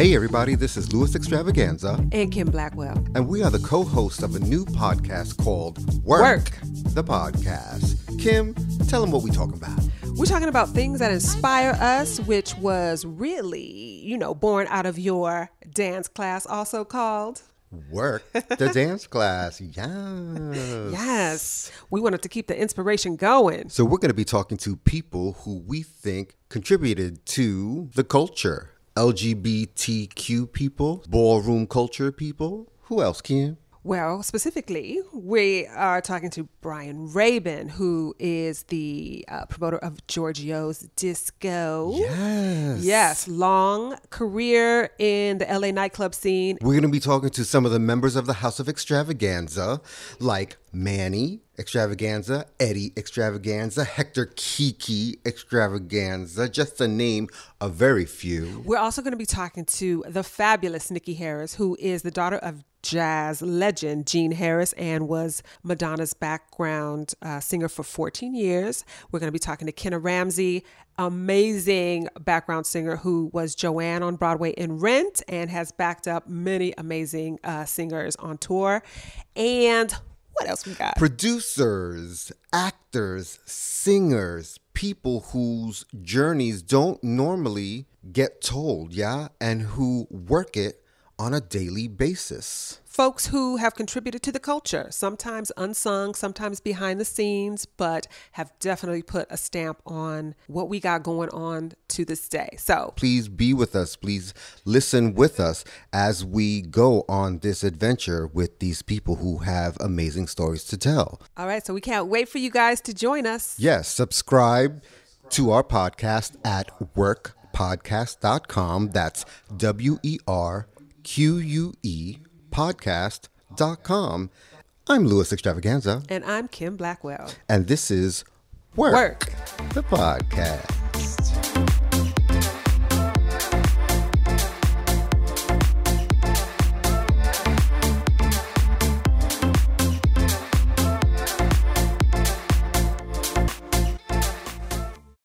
Hey everybody, this is Lewis Extravaganza and Kim Blackwell, and we are the co-hosts of a new podcast called Work the Podcast. Kim, tell them what we're talking about. We're talking about things that inspire us, which was really, born out of your dance class, also called Work the Dance Class. Yes. We wanted to keep the inspiration going. So we're going to be talking to people who we think contributed to the culture. LGBTQ people, ballroom culture people. Who else, Kim? Well, specifically, we are talking to Brian Rabin, who is the promoter of Giorgio's Disco. Yes, long career in the LA nightclub scene. We're going to be talking to some of the members of the House of Extravaganza, like Manny Extravaganza, Eddie Extravaganza, Hector Kiki Extravaganza, just to name a very few. We're also going to be talking to the fabulous Nikki Harris, who is the daughter of jazz legend Gene Harris and was Madonna's background singer for 14 years. We're going to be talking to Kenna Ramsey, amazing background singer who was Joanne on Broadway in Rent and has backed up many amazing singers on tour. And what else we got? Producers, actors, singers, people whose journeys don't normally get told, and who work it on a daily basis. Folks who have contributed to the culture, sometimes unsung, sometimes behind the scenes, but have definitely put a stamp on what we got going on to this day. So please be with us. Please listen with us as we go on this adventure with these people who have amazing stories to tell. All right. So we can't wait for you guys to join us. Yes. Subscribe to our podcast at workpodcast.com. That's WorkPodcast.com. I'm Lewis Extravaganza. And I'm Kim Blackwell. And this is Work the Podcast.